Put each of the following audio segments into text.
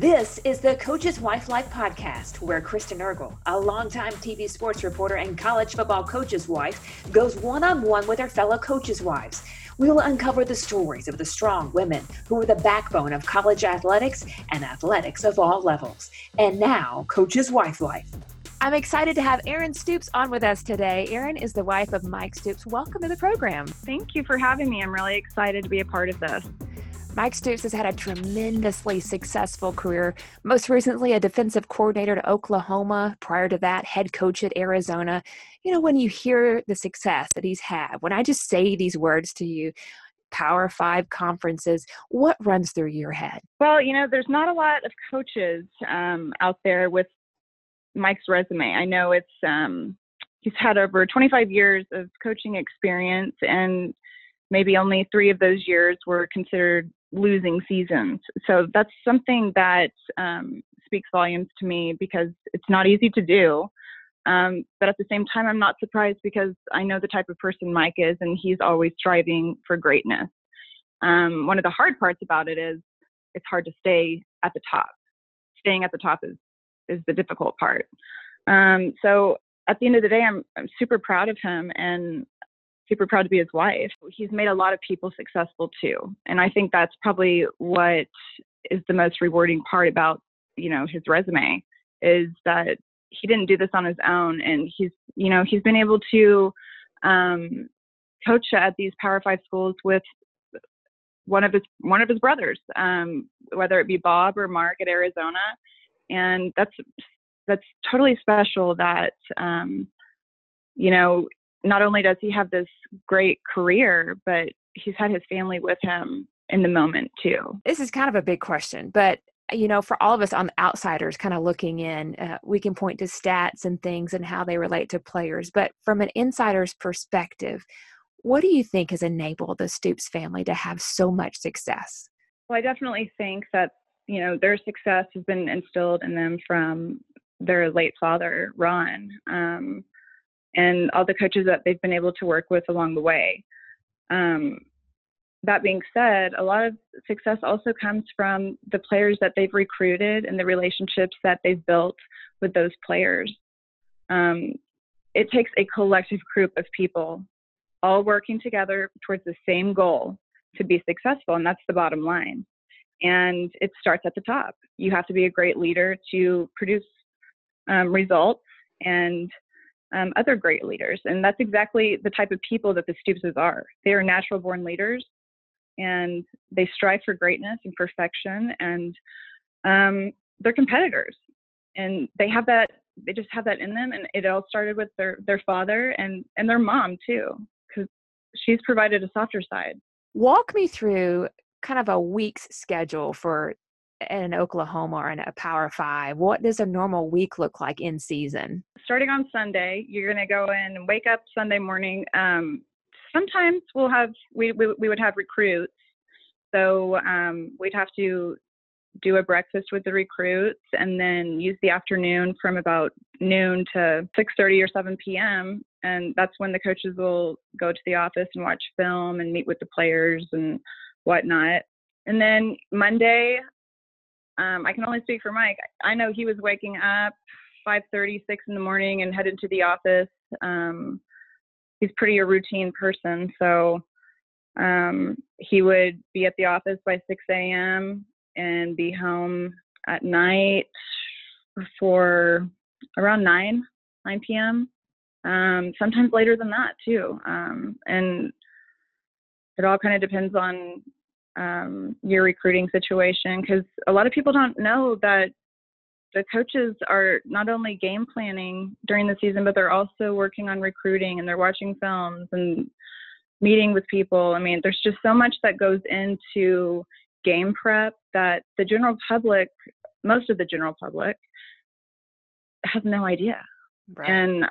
This is the Coach's Wife Life podcast, where Kristen Urgel, a longtime TV sports reporter and college football coach's wife, goes one-on-one with her fellow coaches' wives. We'll uncover the stories of the strong women who are the backbone of college athletics and athletics of all levels. And now, Coach's Wife Life. I'm excited to have Erin Stoops on with us today. Erin is the wife of Mike Stoops. Welcome to the program. Thank you for having me. I'm really excited to be a part of this. Mike Stoops has had a tremendously successful career, most recently a defensive coordinator to Oklahoma, prior to that, head coach at Arizona. You know, when you hear the success that he's had, when I just say these words to you, Power Five conferences, what runs through your head? Well, you know, there's not a lot of coaches out there with Mike's resume. I know it's he's had over 25 years of coaching experience, and maybe only 3 of those years were considered losing seasons. So that's something that speaks volumes to me, because it's not easy to do. But at the same time, I'm not surprised, because I know the type of person Mike is, and he's always striving for greatness. One of the hard parts about it is it's hard to stay at the top. Staying at the top is the difficult part. So at the end of the day, I'm super proud of him, and super proud to be his wife. He's made a lot of people successful too. And I think that's probably what is the most rewarding part about, you know, his resume, is that he didn't do this on his own. And he's, you know, he's been able to coach at these Power Five schools with one of his brothers, whether it be Bob or Mark at Arizona. And that's totally special that, you know, not only does he have this great career, but he's had his family with him in the moment too. This is kind of a big question, but you know, for all of us on the outsiders kind of looking in, we can point to stats and things and how they relate to players. But from an insider's perspective, what do you think has enabled the Stoops family to have so much success? Well, I definitely think that, you know, their success has been instilled in them from their late father, Ron. And all the coaches that they've been able to work with along the way. That being said, a lot of success also comes from the players that they've recruited and the relationships that they've built with those players. It takes a collective group of people all working together towards the same goal to be successful, and that's the bottom line. And it starts at the top. You have to be a great leader to produce results and other great leaders. And that's exactly the type of people that the Stoopses are. They are natural born leaders, and they strive for greatness and perfection, and they're competitors, and they just have that in them. And it all started with their father and their mom too, because she's provided a softer side. Walk me through kind of a week's schedule for in Oklahoma or in a Power Five. What does a normal week look like in season? Starting on Sunday, you're going to go in and wake up Sunday morning. Sometimes we would have recruits. So we'd have to do a breakfast with the recruits, and then use the afternoon from about noon to 6:30 or 7 p.m. And that's when the coaches will go to the office and watch film and meet with the players and whatnot. And then Monday, I can only speak for Mike. I know he was waking up 5:30, 6 in the morning and headed to the office. He's pretty a routine person. So he would be at the office by 6 a.m. and be home at night for around 9 p.m. Sometimes later than that too. And it all kind of depends on your recruiting situation, because a lot of people don't know that the coaches are not only game planning during the season, but they're also working on recruiting, and they're watching films and meeting with people. I mean, there's just so much that goes into game prep that the general public, most of the general public, has no idea. Right. And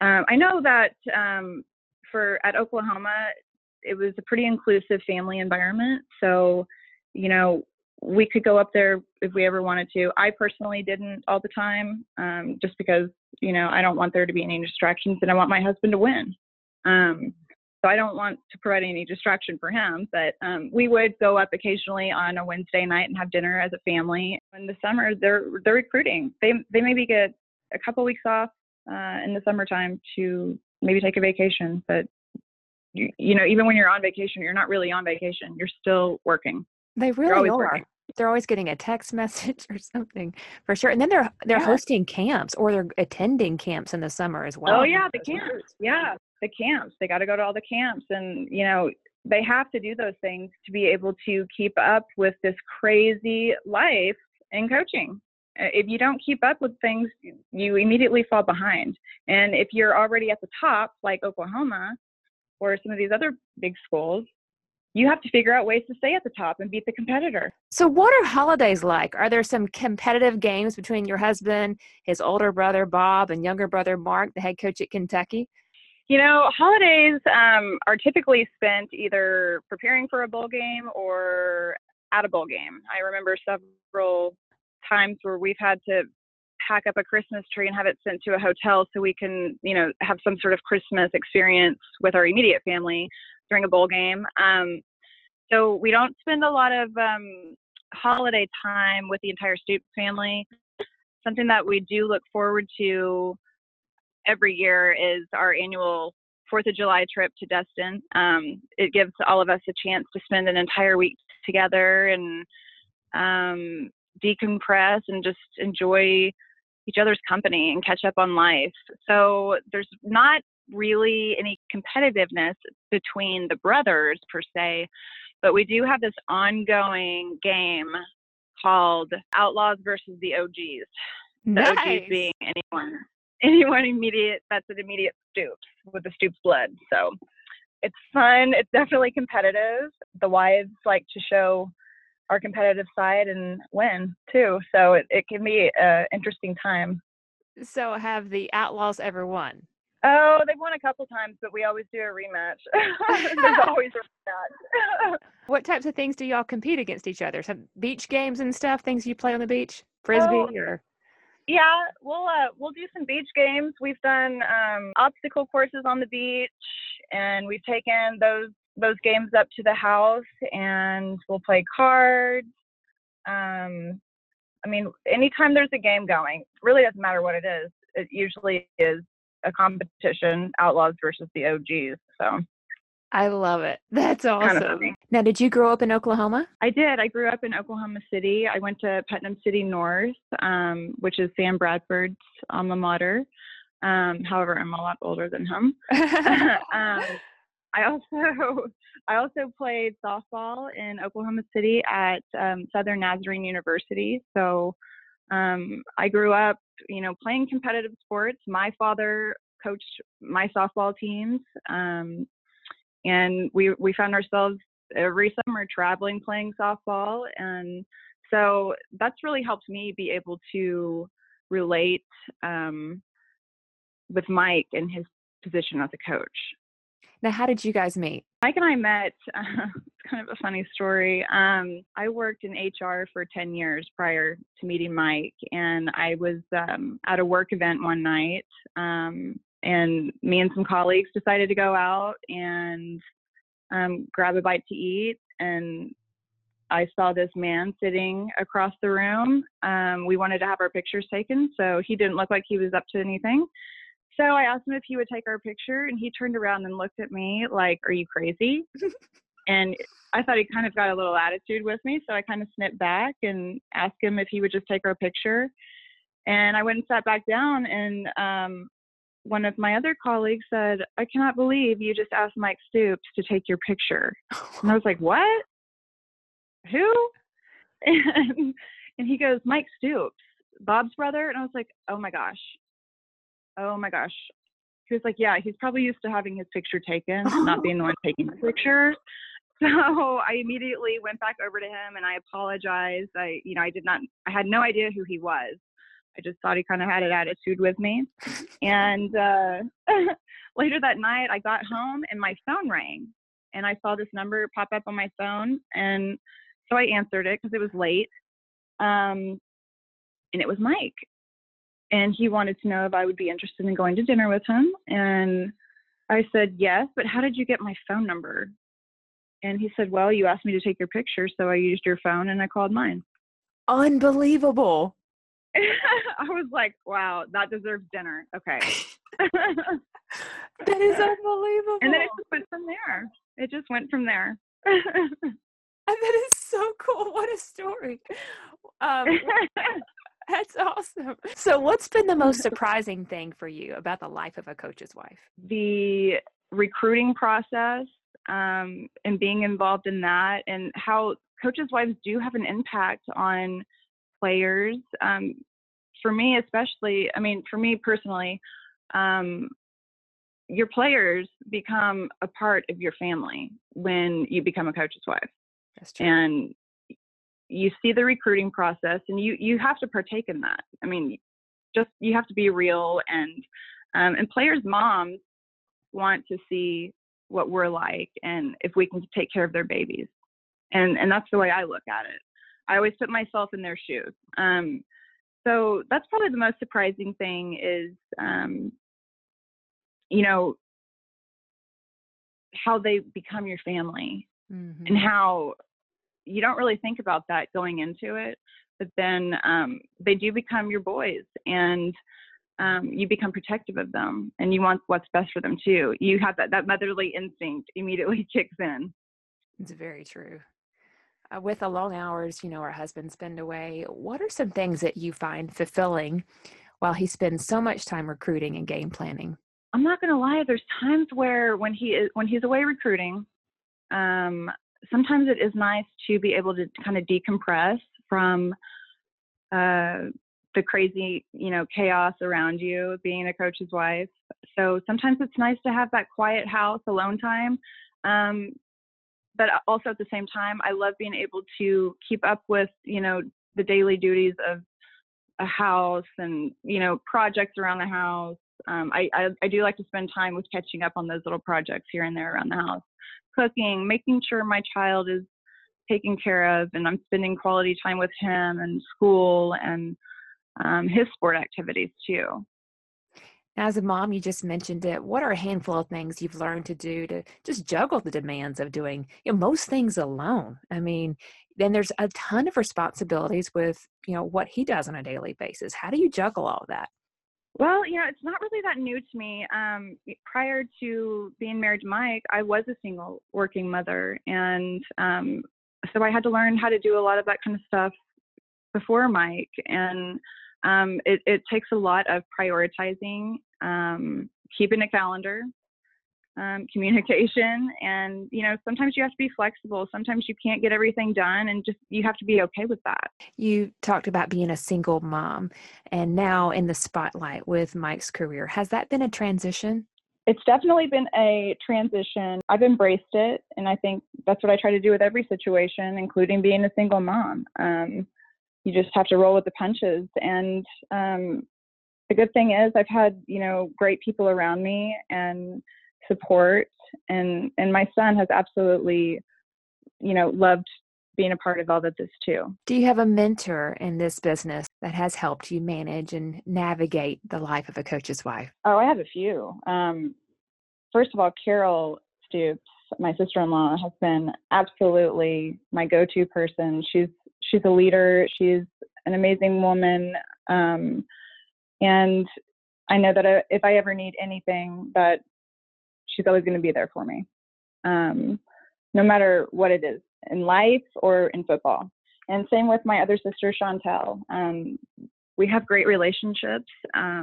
I know that at Oklahoma, it was a pretty inclusive family environment. So, you know, we could go up there if we ever wanted to. I personally didn't all the time, just because, you know, I don't want there to be any distractions, and I want my husband to win. so I don't want to provide any distraction for him. But we would go up occasionally on a Wednesday night and have dinner as a family. In the summer, they're recruiting. They maybe get a couple weeks off in the summertime to maybe take a vacation. But you know, even when you're on vacation, you're not really on vacation. You're still working. They really are. Working. They're always getting a text message or something for sure. And then they're hosting camps, or they're attending camps in the summer as well. Oh yeah. The camps. Yeah. The camps. They got to go to all the camps, and you know, they have to do those things to be able to keep up with this crazy life in coaching. If you don't keep up with things, you immediately fall behind. And if you're already at the top, like Oklahoma or some of these other big schools, you have to figure out ways to stay at the top and beat the competitor. So what are holidays like? Are there some competitive games between your husband, his older brother, Bob, and younger brother, Mark, the head coach at Kentucky? You know, holidays are typically spent either preparing for a bowl game or at a bowl game. I remember several times where we've had to pack up a Christmas tree and have it sent to a hotel so we can, you know, have some sort of Christmas experience with our immediate family during a bowl game. So we don't spend a lot of holiday time with the entire Stoops family. Something that we do look forward to every year is our annual 4th of July trip to Destin. It gives all of us a chance to spend an entire week together and decompress and just enjoy each other's company and catch up on life. So there's not really any competitiveness between the brothers per se, but we do have this ongoing game called Outlaws versus the OGs. Nice. The OGs being anyone immediate, that's an immediate Stoops with the Stoops blood. So it's fun. It's definitely competitive. The wives like to show our competitive side and win too. So it can be an interesting time. So have the Outlaws ever won? Oh, they've won a couple times, but we always do a rematch. There's always a rematch. What types of things do y'all compete against each other? Some beach games and stuff, things you play on the beach? Frisbee or? Yeah, we'll do some beach games. We've done obstacle courses on the beach, and we've taken those games up to the house, and we'll play cards. I mean, anytime there's a game going, really doesn't matter what it is. It usually is a competition, Outlaws versus the OGs. So I love it. That's awesome. Kind of now, did you grow up in Oklahoma? I did. I grew up in Oklahoma City. I went to Putnam City North, which is Sam Bradford's alma mater. However, I'm a lot older than him. I also played softball in Oklahoma City at Southern Nazarene University. So I grew up, you know, playing competitive sports. My father coached my softball teams, and we found ourselves every summer traveling, playing softball. And so that's really helped me be able to relate with Mike and his position as a coach. Now, how did you guys meet? Mike and I met, it's kind of a funny story. I worked in HR for 10 years prior to meeting Mike, and I was at a work event one night, and me and some colleagues decided to go out and grab a bite to eat, and I saw this man sitting across the room. We wanted to have our pictures taken, so he didn't look like he was up to anything. So I asked him if he would take our picture, and he turned around and looked at me like, "Are you crazy?" And I thought he kind of got a little attitude with me, so I kind of snipped back and asked him if he would just take our picture. And I went and sat back down, and one of my other colleagues said, "I cannot believe you just asked Mike Stoops to take your picture." And I was like, "What? Who?" And he goes, "Mike Stoops, Bob's brother." And I was like, oh my gosh. He was like, yeah, he's probably used to having his picture taken, not being the one taking the picture. So I immediately went back over to him and I apologized. I had no idea who he was. I just thought he kind of had an attitude with me. And later that night I got home and my phone rang and I saw this number pop up on my phone. And so I answered it because it was late. And it was Mike. And he wanted to know if I would be interested in going to dinner with him. And I said, yes, but how did you get my phone number? And he said, well, you asked me to take your picture, so I used your phone and I called mine. Unbelievable. I was like, wow, that deserves dinner. Okay. That is unbelievable. And then it just went from there. It just went from there. And that is so cool. What a story. That's awesome. So what's been the most surprising thing for you about the life of a coach's wife? The recruiting process and being involved in that, and how coaches' wives do have an impact on players. For me especially, I mean, for me personally, your players become a part of your family when you become a coach's wife. That's true. And you see the recruiting process, and you have to partake in that. I mean, just, you have to be real, and players' moms want to see what we're like and if we can take care of their babies. And that's the way I look at it. I always put myself in their shoes. So that's probably the most surprising thing is, you know, how they become your family. Mm-hmm. And how you don't really think about that going into it, but then they do become your boys, and you become protective of them, and you want what's best for them too. You have that motherly instinct immediately kicks in. It's very true. With the long hours, you know, our husbands spend away, what are some things that you find fulfilling while he spends so much time recruiting and game planning? I'm not going to lie. There's times where when he's away recruiting, sometimes it is nice to be able to kind of decompress from the crazy, you know, chaos around you being a coach's wife. So sometimes it's nice to have that quiet house alone time. But also at the same time, I love being able to keep up with, you know, the daily duties of a house and, you know, projects around the house. I do like to spend time with catching up on those little projects here and there around the house. Cooking, making sure my child is taken care of, and I'm spending quality time with him and school and his sport activities too. As a mom, you just mentioned it. What are a handful of things you've learned to do to just juggle the demands of doing, you know, most things alone? I mean, then there's a ton of responsibilities with, you know, what he does on a daily basis. How do you juggle all that? Well, you know, it's not really that new to me. Prior to being married to Mike, I was a single working mother. And so I had to learn how to do a lot of that kind of stuff before Mike. And it takes a lot of prioritizing, keeping a calendar, communication. And, you know, sometimes you have to be flexible. Sometimes you can't get everything done, and just, you have to be okay with that. You talked about being a single mom and now in the spotlight with Mike's career. Has that been a transition? It's definitely been a transition. I've embraced it. And I think that's what I try to do with every situation, including being a single mom. You just have to roll with the punches. And the good thing is I've had, you know, great people around me and support, and my son has absolutely, you know, loved being a part of all of this too. Do you have a mentor in this business that has helped you manage and navigate the life of a coach's wife? Oh, I have a few. First of all, Carol Stoops, my sister-in-law, has been absolutely my go-to person. She's a leader. She's an amazing woman, and I know that if I ever need anything, that she's always going to be there for me, no matter what it is, in life or in football. And same with my other sister, Chantelle. We have great relationships. I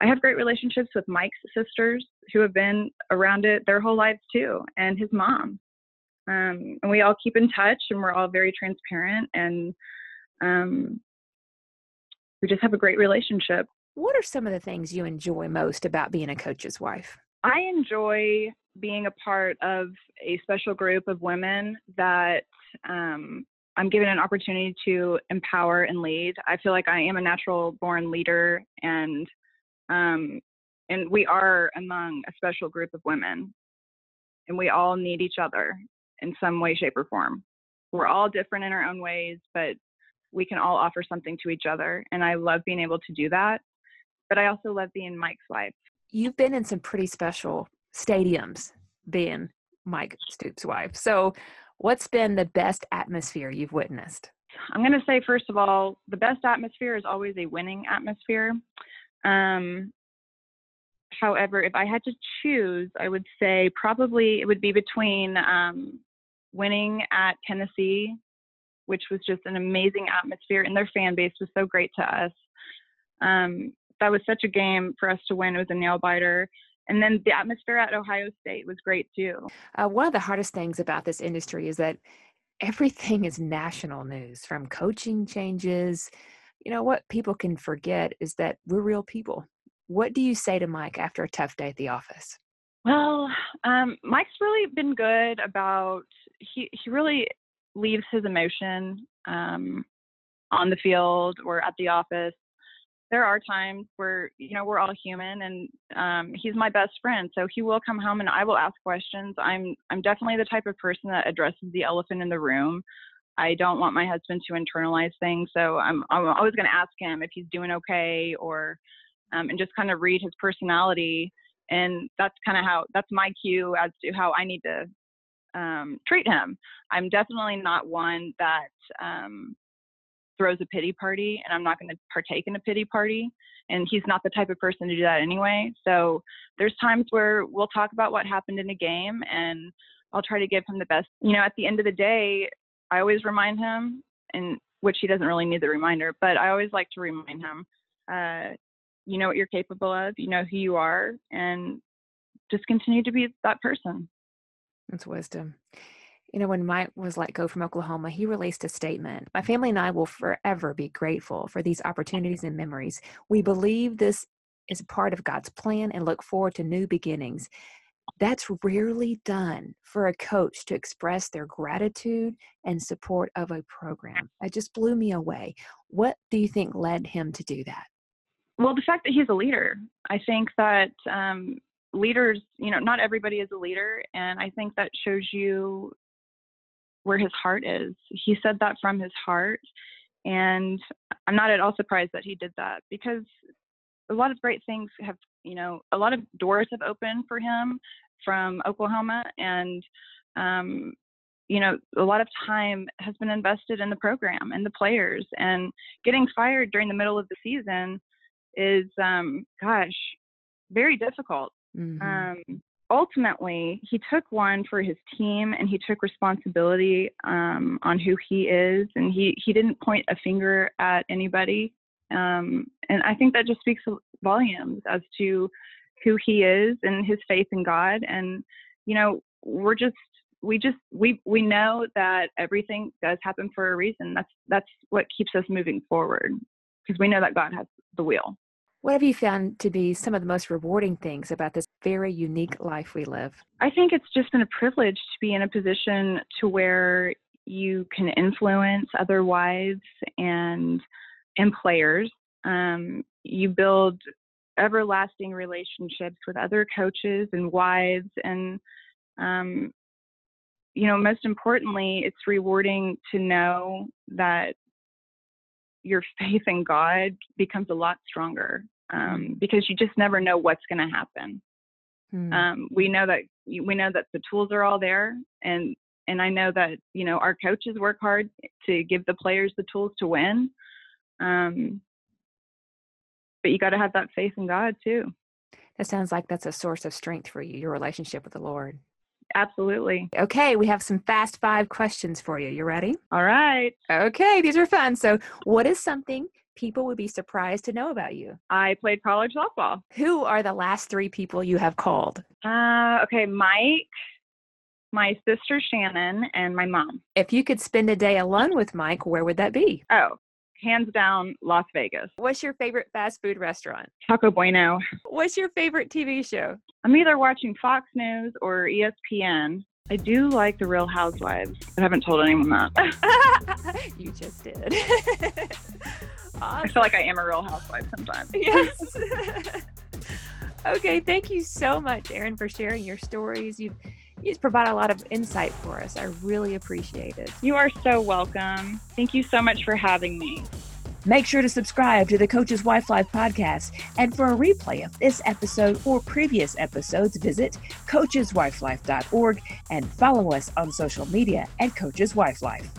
have great relationships with Mike's sisters who have been around it their whole lives too, and his mom. And we all keep in touch, and we're all very transparent, and we just have a great relationship. What are some of the things you enjoy most about being a coach's wife? I enjoy being a part of a special group of women that I'm given an opportunity to empower and lead. I feel like I am a natural born leader, and we are among a special group of women, and we all need each other in some way, shape, or form. We're all different in our own ways, but we can all offer something to each other, and I love being able to do that. But I also love being Mike's wife. You've been in some pretty special stadiums being Mike Stoops' wife. So what's been the best atmosphere you've witnessed? I'm going to say, first of all, the best atmosphere is always a winning atmosphere. However, if I had to choose, I would say probably it would be between winning at Tennessee, which was just an amazing atmosphere, and their fan base was so great to us. That was such a game for us to win. It was a nail-biter. And then the atmosphere at Ohio State was great too. One of the hardest things about this industry is that everything is national news, from coaching changes. You know, what people can forget is that we're real people. What do you say to Mike after a tough day at the office? Well, Mike's really been good about, he really leaves his emotion on the field or at the office. There are times where, you know, we're all human, and he's my best friend. So he will come home and I will ask questions. I'm definitely the type of person that addresses the elephant in the room. I don't want my husband to internalize things. So I'm always going to ask him if he's doing okay, or and just kind of read his personality. And that's kind of how, that's my cue as to how I need to treat him. I'm definitely not one that throws a pity party, and I'm not going to partake in a pity party. And he's not the type of person to do that anyway. So there's times where we'll talk about what happened in a game, and I'll try to give him the best. You know, at the end of the day, I always remind him, and which he doesn't really need the reminder, but I always like to remind him, you know what you're capable of, you know who you are, and just continue to be that person. That's wisdom. You know, when Mike was let go from Oklahoma, he released a statement. My family and I will forever be grateful for these opportunities and memories. We believe this is part of God's plan and look forward to new beginnings. That's rarely done for a coach to express their gratitude and support of a program. It just blew me away. What do you think led him to do that? Well, the fact that he's a leader. I think that leaders, you know, not everybody is a leader. And I think that shows you where his heart is. He said that from his heart. And I'm not at all surprised that he did that, because a lot of great things have, you know, a lot of doors have opened for him from Oklahoma. And, you know, a lot of time has been invested in the program and the players, and getting fired during the middle of the season is, gosh, very difficult. Mm-hmm. Ultimately, he took one for his team, and he took responsibility on who he is, and he didn't point a finger at anybody. And I think that just speaks volumes as to who he is and his faith in God. And, you know, we know that everything does happen for a reason. That's what keeps us moving forward, because we know that God has the wheel. What have you found to be some of the most rewarding things about this very unique life we live? I think it's just been a privilege to be in a position to where you can influence other wives and players. You build everlasting relationships with other coaches and wives. And, you know, most importantly, it's rewarding to know that your faith in God becomes a lot stronger, because you just never know what's going to happen. Hmm. We know that the tools are all there, and I know that, you know, our coaches work hard to give the players the tools to win. But you got to have that faith in God too. That sounds like that's a source of strength for you, your relationship with the Lord. Absolutely. Okay, we have some fast five questions for you. You ready? All right. Okay, these are fun. So what is something people would be surprised to know about you? I played college softball. Who are the last three people you have called? Okay, Mike, my sister Shannon, and my mom. If you could spend a day alone with Mike, where would that be? Oh, hands down, Las Vegas. What's your favorite fast food restaurant? Taco Bueno. What's your favorite TV show? I'm either watching Fox News or ESPN. I do like The Real Housewives. I haven't told anyone that. You just did. Awesome. I feel like I am a real housewife sometimes. Yes. Okay, thank you so much, Erin, for sharing your stories. You provide a lot of insight for us. I really appreciate it. You are so welcome. Thank you so much for having me. Make sure to subscribe to the Coach's Wife Life podcast. And for a replay of this episode or previous episodes, visit coacheswifelife.org and follow us on social media at Coach's Wife Life.